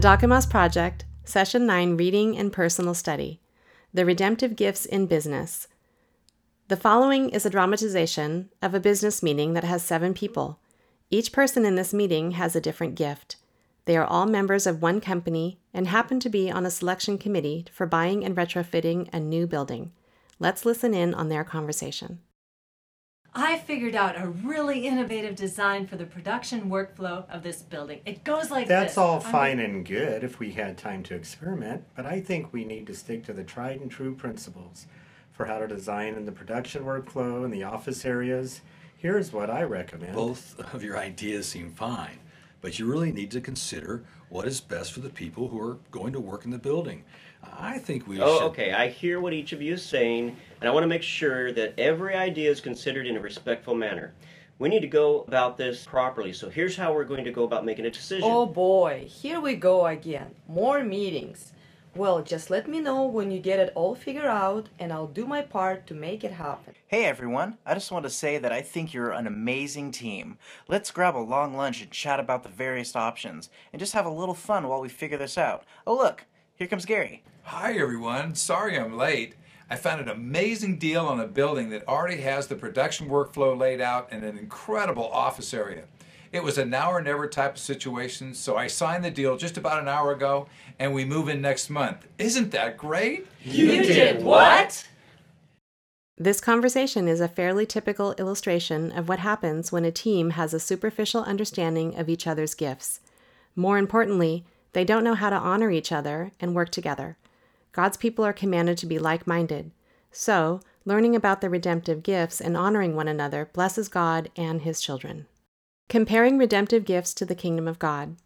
The Dokimos Project, Session 9 Reading and Personal Study, The Redemptive Gifts in Business. The following is a dramatization of a business meeting that has 7 people. Each person in this meeting has a different gift. They are all members of one company and happen to be on a selection committee for buying and retrofitting a new building. Let's listen in on their conversation. I figured out a really innovative design for the production workflow of this building. It goes like this. That's all fine and good if we had time to experiment, but I think we need to stick to the tried and true principles for how to design in the production workflow and the office areas. Here's what I recommend. Both of your ideas seem fine, but you really need to consider what is best for the people who are going to work in the building. I think we should... Okay, I hear what each of you is saying, and I want to make sure that every idea is considered in a respectful manner. We need to go about this properly, so here's how we're going to go about making a decision. Oh boy, here we go again. More meetings. Well, just let me know when you get it all figured out, and I'll do my part to make it happen. Hey everyone, I just want to say that I think you're an amazing team. Let's grab a long lunch and chat about the various options, and just have a little fun while we figure this out. Oh look, here comes Gary. Hi everyone, sorry I'm late. I found an amazing deal on a building that already has the production workflow laid out and an incredible office area. It was a now or never type of situation, so I signed the deal just about an hour ago, and we move in next month. Isn't that great? You did what? This conversation is a fairly typical illustration of what happens when a team has a superficial understanding of each other's gifts. More importantly, they don't know how to honor each other and work together. God's people are commanded to be like-minded. So, learning about the redemptive gifts and honoring one another blesses God and His children. Comparing redemptive gifts to the kingdom of God.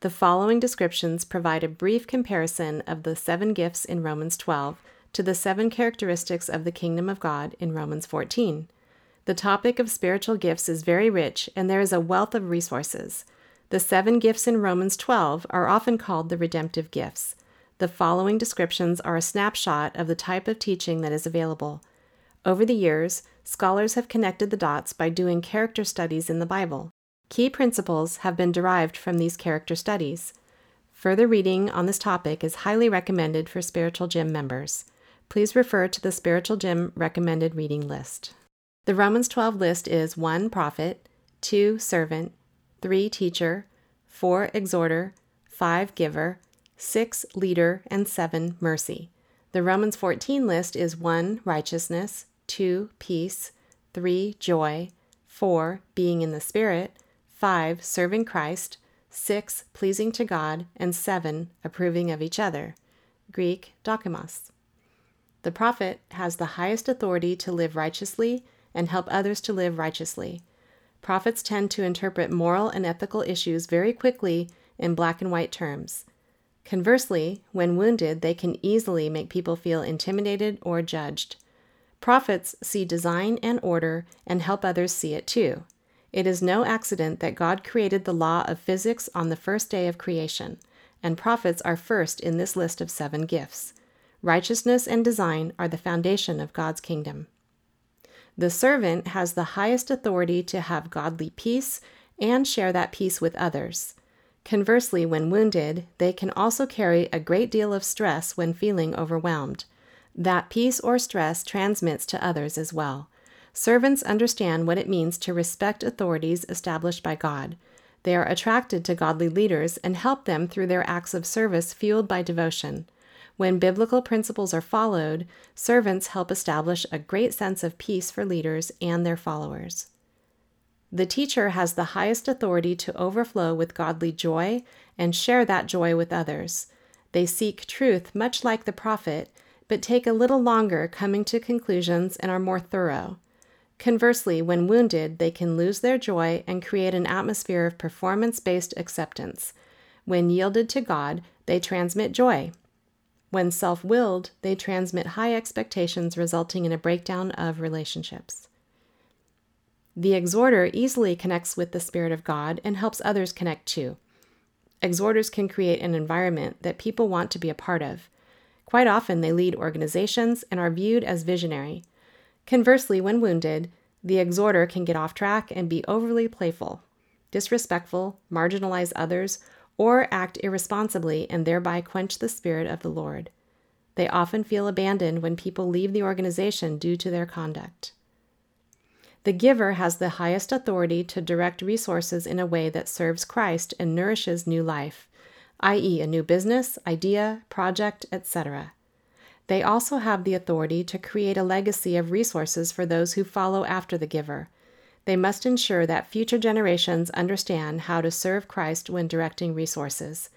The following descriptions provide a brief comparison of the 7 gifts in Romans 12 to the 7 characteristics of the kingdom of God in Romans 14. The topic of spiritual gifts is very rich, and there is a wealth of resources. The 7 gifts in Romans 12 are often called the redemptive gifts. The following descriptions are a snapshot of the type of teaching that is available. Over the years, scholars have connected the dots by doing character studies in the Bible. Key principles have been derived from these character studies. Further reading on this topic is highly recommended for Spiritual Gym members. Please refer to the Spiritual Gym recommended reading list. The Romans 12 list is 1. Prophet, 2. Servant, 3. Teacher, 4. Exhorter, 5. Giver, 6. Leader, and 7. Mercy. The Romans 14 list is 1. Righteousness, 2. Peace, 3. Joy, 4. Being in the Spirit, 5. Serving Christ, 6. Pleasing to God, and 7. Approving of each other. Greek, dokimos. The prophet has the highest authority to live righteously and help others to live righteously. Prophets tend to interpret moral and ethical issues very quickly in black and white terms. Conversely, when wounded, they can easily make people feel intimidated or judged. Prophets see design and order and help others see it too. It is no accident that God created the law of physics on the first day of creation, and prophets are first in this list of 7 gifts. Righteousness and design are the foundation of God's kingdom. The servant has the highest authority to have godly peace and share that peace with others. Conversely, when wounded, they can also carry a great deal of stress when feeling overwhelmed. That peace or stress transmits to others as well. Servants understand what it means to respect authorities established by God. They are attracted to godly leaders and help them through their acts of service fueled by devotion. When biblical principles are followed, servants help establish a great sense of peace for leaders and their followers. The teacher has the highest authority to overflow with godly joy and share that joy with others. They seek truth much like the prophet, but take a little longer coming to conclusions and are more thorough. Conversely, when wounded, they can lose their joy and create an atmosphere of performance-based acceptance. When yielded to God, they transmit joy. When self-willed, they transmit high expectations, resulting in a breakdown of relationships. The exhorter easily connects with the Spirit of God and helps others connect too. Exhorters can create an environment that people want to be a part of. Quite often, they lead organizations and are viewed as visionary. Conversely, when wounded, the exhorter can get off track and be overly playful, disrespectful, marginalize others, or act irresponsibly and thereby quench the Spirit of the Lord. They often feel abandoned when people leave the organization due to their conduct. The giver has the highest authority to direct resources in a way that serves Christ and nourishes new life, i.e. a new business, idea, project, etc. They also have the authority to create a legacy of resources for those who follow after the giver. They must ensure that future generations understand how to serve Christ when directing resources.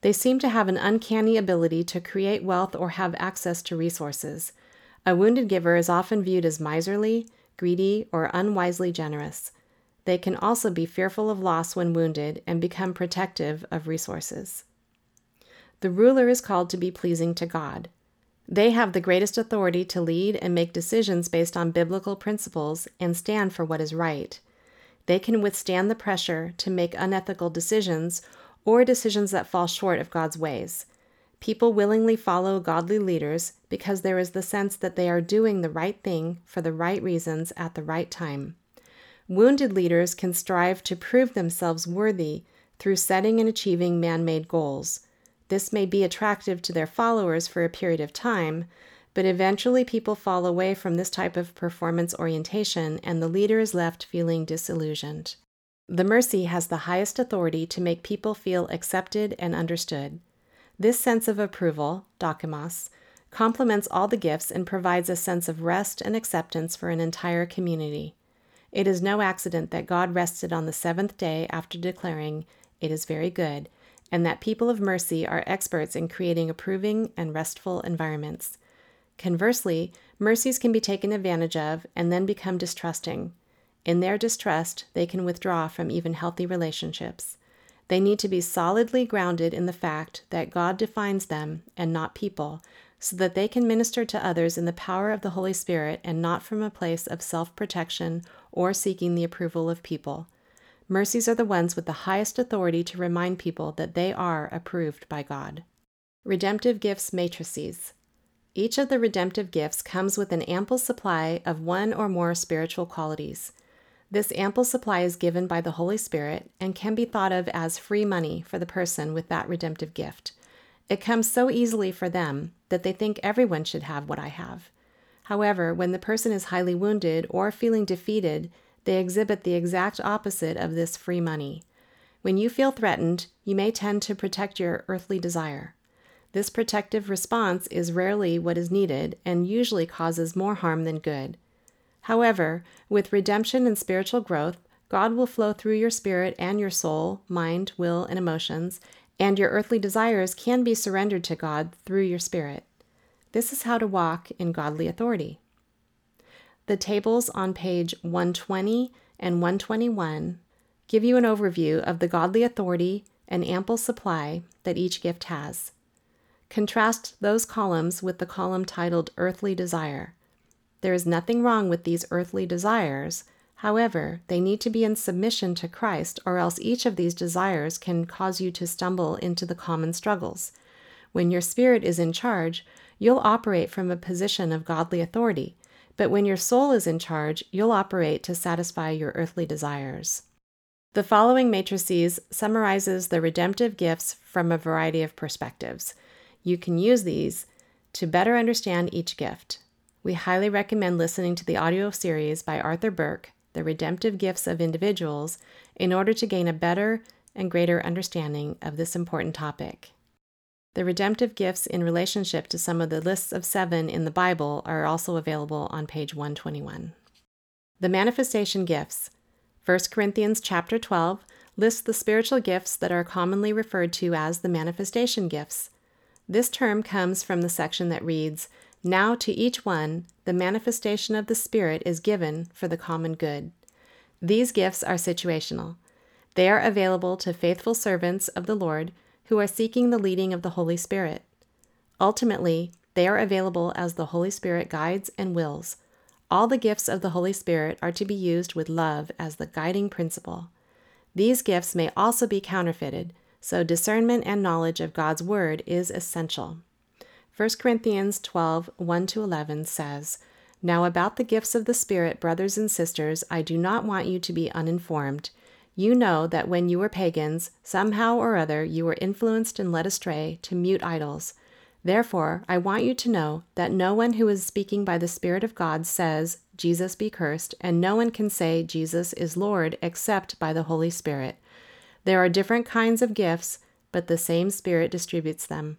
They seem to have an uncanny ability to create wealth or have access to resources. A wounded giver is often viewed as miserly, greedy, or unwisely generous. They can also be fearful of loss when wounded and become protective of resources. The ruler is called to be pleasing to God. They have the greatest authority to lead and make decisions based on biblical principles and stand for what is right. They can withstand the pressure to make unethical decisions or decisions that fall short of God's ways. People willingly follow godly leaders because there is the sense that they are doing the right thing for the right reasons at the right time. Wounded leaders can strive to prove themselves worthy through setting and achieving man-made goals. This may be attractive to their followers for a period of time, but eventually people fall away from this type of performance orientation and the leader is left feeling disillusioned. The mercy has the highest authority to make people feel accepted and understood. This sense of approval, Dokimos, complements all the gifts and provides a sense of rest and acceptance for an entire community. It is no accident that God rested on the seventh day after declaring, "It is very good," and that people of mercy are experts in creating approving and restful environments. Conversely, mercies can be taken advantage of and then become distrusting. In their distrust, they can withdraw from even healthy relationships. They need to be solidly grounded in the fact that God defines them and not people, so that they can minister to others in the power of the Holy Spirit and not from a place of self-protection or seeking the approval of people. Mercies are the ones with the highest authority to remind people that they are approved by God. Redemptive Gifts Matrices. Each of the redemptive gifts comes with an ample supply of one or more spiritual qualities. This ample supply is given by the Holy Spirit and can be thought of as free money for the person with that redemptive gift. It comes so easily for them that they think everyone should have what I have. However, when the person is highly wounded or feeling defeated, they exhibit the exact opposite of this free money. When you feel threatened, you may tend to protect your earthly desire. This protective response is rarely what is needed and usually causes more harm than good. However, with redemption and spiritual growth, God will flow through your spirit and your soul, mind, will, and emotions, and your earthly desires can be surrendered to God through your spirit. This is how to walk in godly authority. The tables on page 120 and 121 give you an overview of the godly authority and ample supply that each gift has. Contrast those columns with the column titled Earthly Desire. There is nothing wrong with these earthly desires. However, they need to be in submission to Christ, or else each of these desires can cause you to stumble into the common struggles. When your spirit is in charge, you'll operate from a position of godly authority, but when your soul is in charge, you'll operate to satisfy your earthly desires. The following matrices summarizes the redemptive gifts from a variety of perspectives. You can use these to better understand each gift. We highly recommend listening to the audio series by Arthur Burke, The Redemptive Gifts of Individuals, in order to gain a better and greater understanding of this important topic. The redemptive gifts in relationship to some of the lists of 7 in the Bible are also available on page 121. The manifestation gifts. 1 Corinthians chapter 12 lists the spiritual gifts that are commonly referred to as the manifestation gifts. This term comes from the section that reads, "Now to each one, the manifestation of the Spirit is given for the common good." These gifts are situational. They are available to faithful servants of the Lord who are seeking the leading of the Holy Spirit. Ultimately, they are available as the Holy Spirit guides and wills. All the gifts of the Holy Spirit are to be used with love as the guiding principle. These gifts may also be counterfeited, so discernment and knowledge of God's Word is essential. 1 Corinthians 12, 1-11 says, "Now about the gifts of the Spirit, brothers and sisters, I do not want you to be uninformed. You know that when you were pagans, somehow or other you were influenced and led astray to mute idols. Therefore, I want you to know that no one who is speaking by the Spirit of God says, Jesus be cursed, and no one can say Jesus is Lord except by the Holy Spirit. There are different kinds of gifts, but the same Spirit distributes them.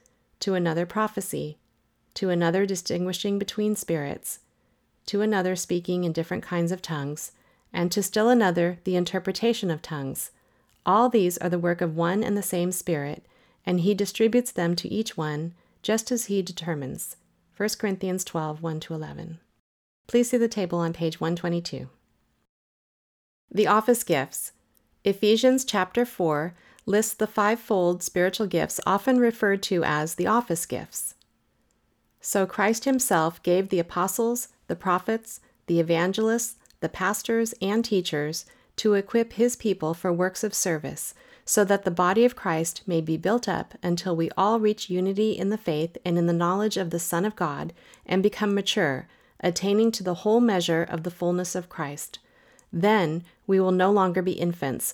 to another prophecy, to another distinguishing between spirits, to another speaking in different kinds of tongues, and to still another the interpretation of tongues. All these are the work of one and the same Spirit, and he distributes them to each one, just as he determines. 1 Corinthians 12, 1-11. Please see the table on page 122. The office gifts. Ephesians chapter 4 lists the fivefold spiritual gifts often referred to as the office gifts. So Christ himself gave the apostles, the prophets, the evangelists, the pastors, and teachers to equip his people for works of service, so that the body of Christ may be built up until we all reach unity in the faith and in the knowledge of the Son of God and become mature, attaining to the whole measure of the fullness of Christ. Then we will no longer be infants,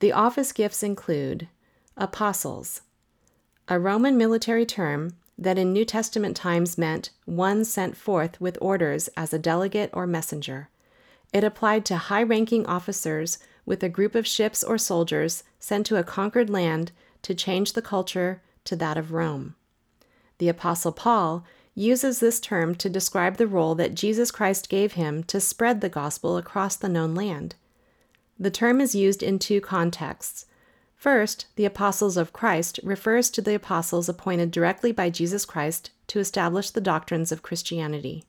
The office gifts include apostles, a Roman military term that in New Testament times meant one sent forth with orders as a delegate or messenger. It applied to high-ranking officers with a group of ships or soldiers sent to a conquered land to change the culture to that of Rome. The Apostle Paul uses this term to describe the role that Jesus Christ gave him to spread the gospel across the known land. The term is used in two contexts. First, the apostles of Christ refers to the apostles appointed directly by Jesus Christ to establish the doctrines of Christianity.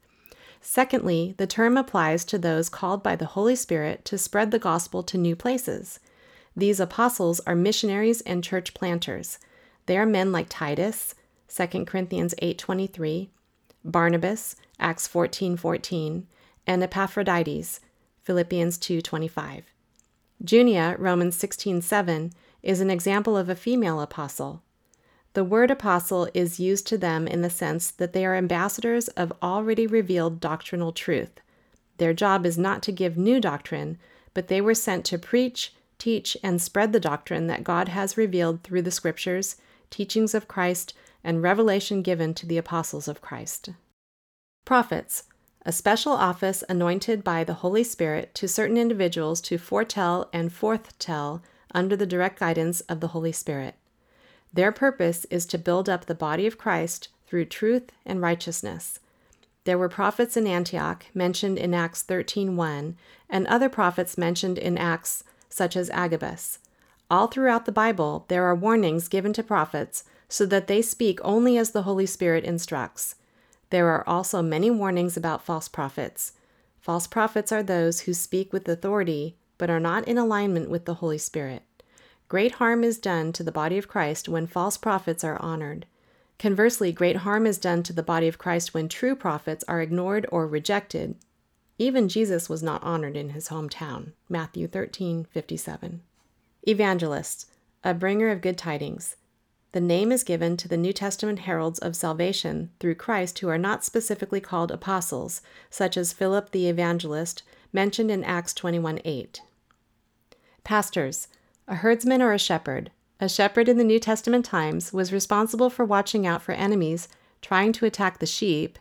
Secondly, the term applies to those called by the Holy Spirit to spread the gospel to new places. These apostles are missionaries and church planters. They are men like Titus, 2 Corinthians 8:23, Barnabas, Acts 14:14, and Epaphroditus, Philippians 2:25. Junia, Romans 16:7, is an example of a female apostle. The word apostle is used to them in the sense that they are ambassadors of already revealed doctrinal truth. Their job is not to give new doctrine, but they were sent to preach, teach, and spread the doctrine that God has revealed through the Scriptures, teachings of Christ, and revelation given to the apostles of Christ. Prophets, a special office anointed by the Holy Spirit to certain individuals to foretell and forthtell under the direct guidance of the Holy Spirit. Their purpose is to build up the body of Christ through truth and righteousness. There were prophets in Antioch mentioned in Acts 13:1, and other prophets mentioned in Acts, such as Agabus. All throughout the Bible, there are warnings given to prophets so that they speak only as the Holy Spirit instructs. There are also many warnings about false prophets. False prophets are those who speak with authority but are not in alignment with the Holy Spirit. Great harm is done to the body of Christ when false prophets are honored. Conversely, great harm is done to the body of Christ when true prophets are ignored or rejected. Even Jesus was not honored in his hometown. Matthew 13:57. Evangelist, a bringer of good tidings. The name is given to the New Testament heralds of salvation through Christ who are not specifically called apostles, such as Philip the evangelist, mentioned in Acts 21:8. Pastors, a herdsman or a shepherd. A shepherd in the New Testament times was responsible for watching out for enemies trying to attack the sheep,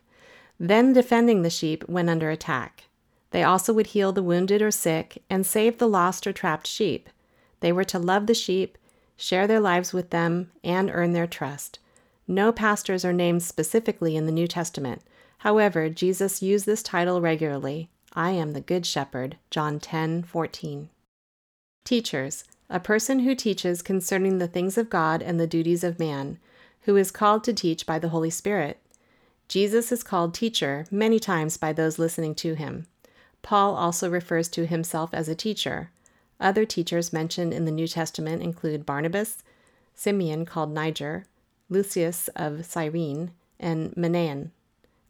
then defending the sheep when under attack. They also would heal the wounded or sick and save the lost or trapped sheep. They were to love the sheep, share their lives with them, and earn their trust. No pastors are named specifically in the New Testament. However, Jesus used this title regularly. I am the Good Shepherd, John 10:14. Teachers, a person who teaches concerning the things of God and the duties of man, who is called to teach by the Holy Spirit. Jesus is called teacher many times by those listening to him. Paul also refers to himself as a teacher. Other teachers mentioned in the New Testament include Barnabas, Simeon called Niger, Lucius of Cyrene, and Manaen,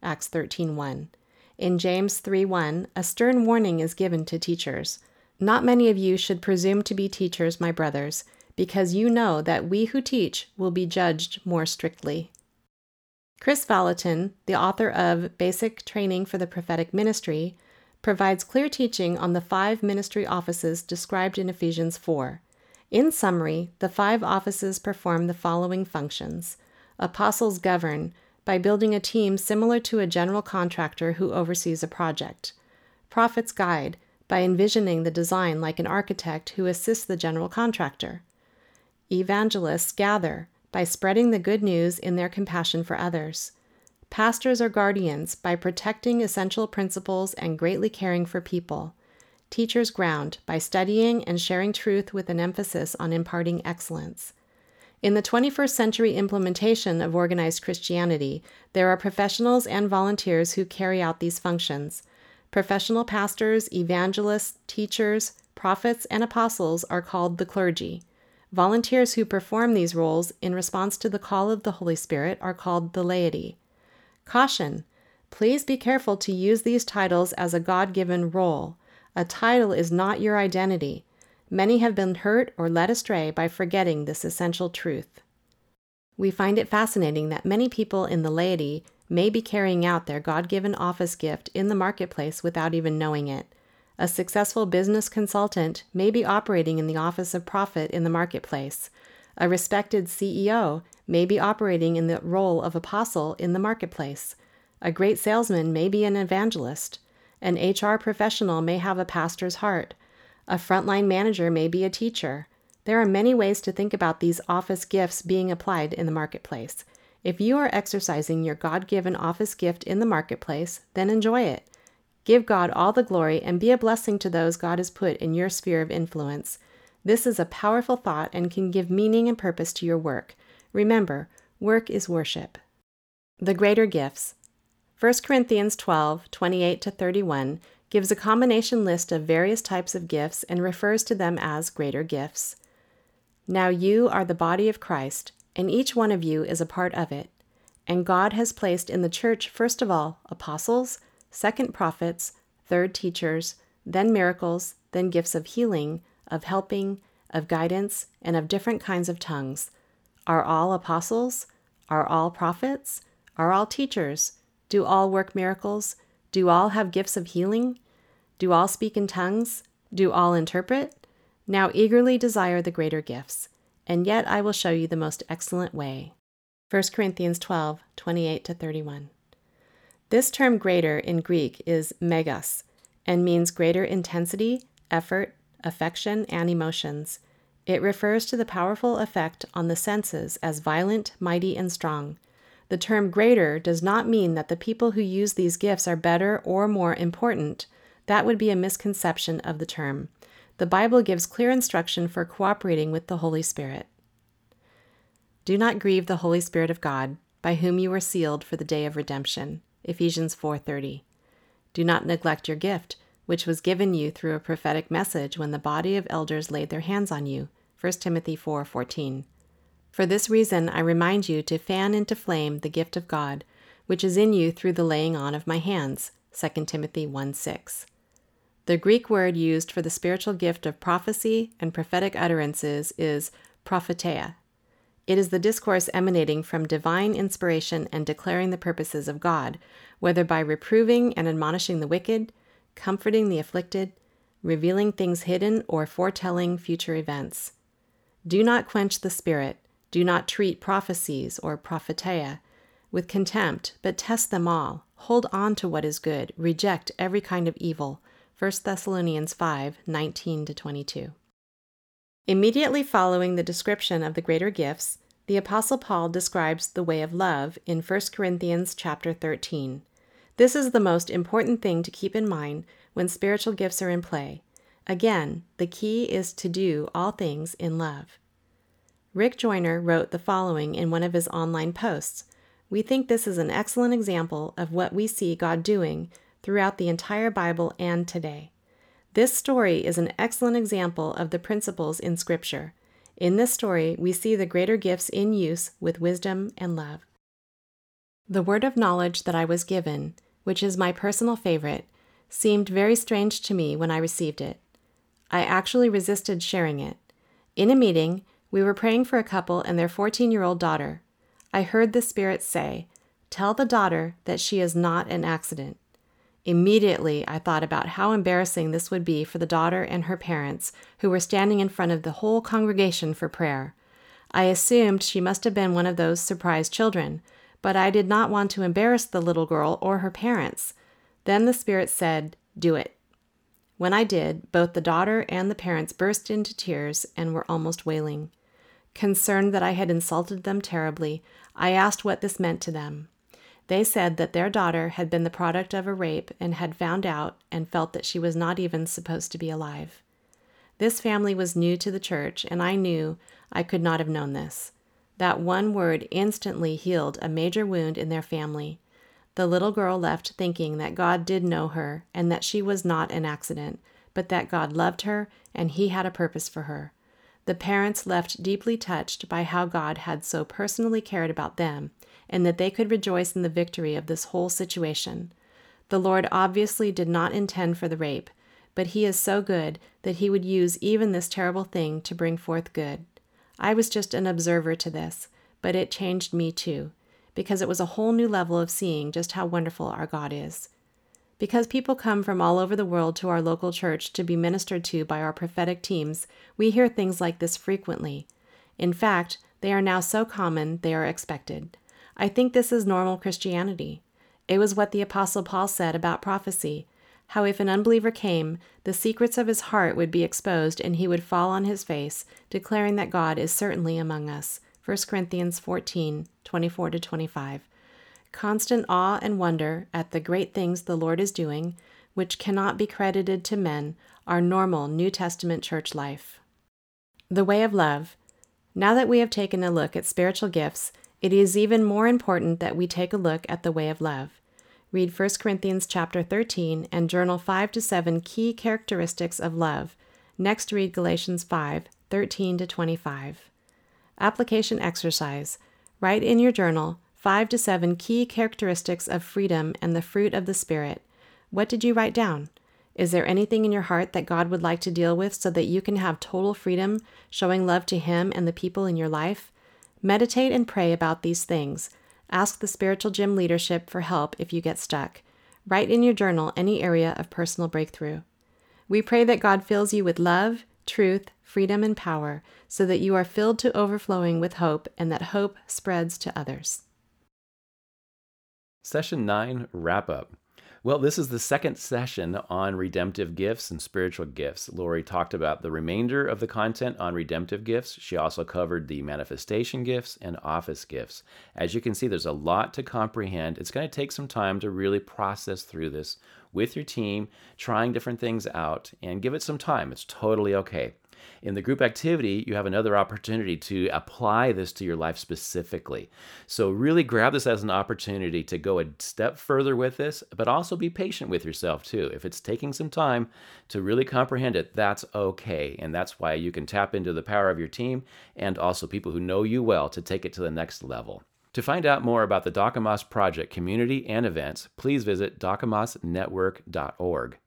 Acts 13:1. In James 3:1, a stern warning is given to teachers. Not many of you should presume to be teachers, my brothers, because you know that we who teach will be judged more strictly. Chris Vallotton, the author of Basic Training for the Prophetic Ministry, provides clear teaching on the 5 ministry offices described in Ephesians 4. In summary, the 5 offices perform the following functions. Apostles govern by building a team similar to a general contractor who oversees a project. Prophets guide by envisioning the design like an architect who assists the general contractor. Evangelists gather by spreading the good news in their compassion for others. Pastors are guardians by protecting essential principles and greatly caring for people. Teachers ground by studying and sharing truth with an emphasis on imparting excellence. In the 21st century implementation of organized Christianity, there are professionals and volunteers who carry out these functions. Professional pastors, evangelists, teachers, prophets, and apostles are called the clergy. Volunteers who perform these roles in response to the call of the Holy Spirit are called the laity. Caution! Please be careful to use these titles as a God-given role. A title is not your identity. Many have been hurt or led astray by forgetting this essential truth. We find it fascinating that many people in the laity may be carrying out their God-given office gift in the marketplace without even knowing it. A successful business consultant may be operating in the office of prophet in the marketplace. A respected CEO may be operating in the role of apostle in the marketplace. A great salesman may be an evangelist. An HR professional may have a pastor's heart. A frontline manager may be a teacher. There are many ways to think about these office gifts being applied in the marketplace. If you are exercising your God-given office gift in the marketplace, then enjoy it. Give God all the glory and be a blessing to those God has put in your sphere of influence. This is a powerful thought and can give meaning and purpose to your work. Remember, work is worship. The greater gifts. 1 Corinthians 12:28-31 gives a combination list of various types of gifts and refers to them as greater gifts. Now you are the body of Christ, and each one of you is a part of it. And God has placed in the church, first of all, apostles, second prophets, third teachers, then miracles, then gifts of healing, of helping, of guidance, and of different kinds of tongues. Are all apostles? Are all prophets? Are all teachers? Do all work miracles? Do all have gifts of healing? Do all speak in tongues? Do all interpret? Now eagerly desire the greater gifts, and yet I will show you the most excellent way. 1 Corinthians 12:28-31. This term greater in Greek is megas, and means greater intensity, effort, affection, and emotions. It refers to the powerful effect on the senses as violent, mighty, and strong. The term greater does not mean that the people who use these gifts are better or more important. That would be a misconception of the term. The Bible gives clear instruction for cooperating with the Holy Spirit. Do not grieve the Holy Spirit of God, by whom you were sealed for the day of redemption. Ephesians 4:30. Do not neglect your gift, which was given you through a prophetic message when the body of elders laid their hands on you. 1 Timothy 4:14. For this reason I remind you to fan into flame the gift of God, which is in you through the laying on of my hands. 2 Timothy 1:6. The Greek word used for the spiritual gift of prophecy and prophetic utterances is propheteia. It is the discourse emanating from divine inspiration and declaring the purposes of God, whether by reproving and admonishing the wicked, comforting the afflicted, revealing things hidden, or foretelling future events. Do not quench the Spirit. Do not treat prophecies, or propheteia, with contempt, but test them all. Hold on to what is good. Reject every kind of evil. 1 Thessalonians 5:19-22. Immediately following the description of the greater gifts, the Apostle Paul describes the way of love in 1 Corinthians chapter 13. This is the most important thing to keep in mind when spiritual gifts are in play. Again, the key is to do all things in love. Rick Joyner wrote the following in one of his online posts. We think this is an excellent example of what we see God doing throughout the entire Bible and today. This story is an excellent example of the principles in Scripture. In this story, we see the greater gifts in use with wisdom and love. The word of knowledge that I was given, which is my personal favorite, seemed very strange to me when I received it. I actually resisted sharing it. In a meeting, we were praying for a couple and their 14-year-old daughter. I heard the Spirit say, "Tell the daughter that she is not an accident." Immediately, I thought about how embarrassing this would be for the daughter and her parents, who were standing in front of the whole congregation for prayer. I assumed she must have been one of those surprised children, but I did not want to embarrass the little girl or her parents. Then the Spirit said, "Do it." When I did, both the daughter and the parents burst into tears and were almost wailing. Concerned that I had insulted them terribly, I asked what this meant to them. They said that their daughter had been the product of a rape and had found out and felt that she was not even supposed to be alive. This family was new to the church, and I knew I could not have known this. That one word instantly healed a major wound in their family. The little girl left thinking that God did know her and that she was not an accident, but that God loved her and He had a purpose for her. The parents left deeply touched by how God had so personally cared about them and that they could rejoice in the victory of this whole situation. The Lord obviously did not intend for the rape, but He is so good that He would use even this terrible thing to bring forth good. I was just an observer to this, but it changed me too, because it was a whole new level of seeing just how wonderful our God is. Because people come from all over the world to our local church to be ministered to by our prophetic teams, we hear things like this frequently. In fact, they are now so common they are expected. I think this is normal Christianity. It was what the Apostle Paul said about prophecy, how if an unbeliever came, the secrets of his heart would be exposed and he would fall on his face, declaring that God is certainly among us. 1 Corinthians 14, 24-25. Constant awe and wonder at the great things the Lord is doing, which cannot be credited to men, are normal New Testament church life. The way of love. Now that we have taken a look at spiritual gifts, it is even more important that we take a look at the way of love. Read 1 Corinthians chapter 13 and journal 5 to 7 key characteristics of love. Next, read Galatians 5, 13-25. Application exercise. Write in your journal 5 to 7 key characteristics of freedom and the fruit of the Spirit. What did you write down? Is there anything in your heart that God would like to deal with so that you can have total freedom, showing love to Him and the people in your life? Meditate and pray about these things. Ask the Spiritual Gym leadership for help if you get stuck. Write in your journal any area of personal breakthrough. We pray that God fills you with love, truth, freedom, and power so that you are filled to overflowing with hope and that hope spreads to others. Session 9, wrap-up. Well, this is the second session on redemptive gifts and spiritual gifts. Lori talked about the remainder of the content on redemptive gifts. She also covered the manifestation gifts and office gifts. As you can see, there's a lot to comprehend. It's going to take some time to really process through this with your team, trying different things out, and give it some time. It's totally okay. In the group activity, you have another opportunity to apply this to your life specifically. So really grab this as an opportunity to go a step further with this, but also be patient with yourself too. If it's taking some time to really comprehend it, that's okay. And that's why you can tap into the power of your team and also people who know you well to take it to the next level. To find out more about the Dokimos Project community and events, please visit dokimosnetwork.org.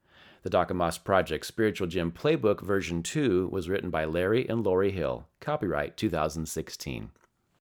The Dokimos Project Spiritual Gym Playbook version 2 was written by Larry and Lori Hill. Copyright 2016.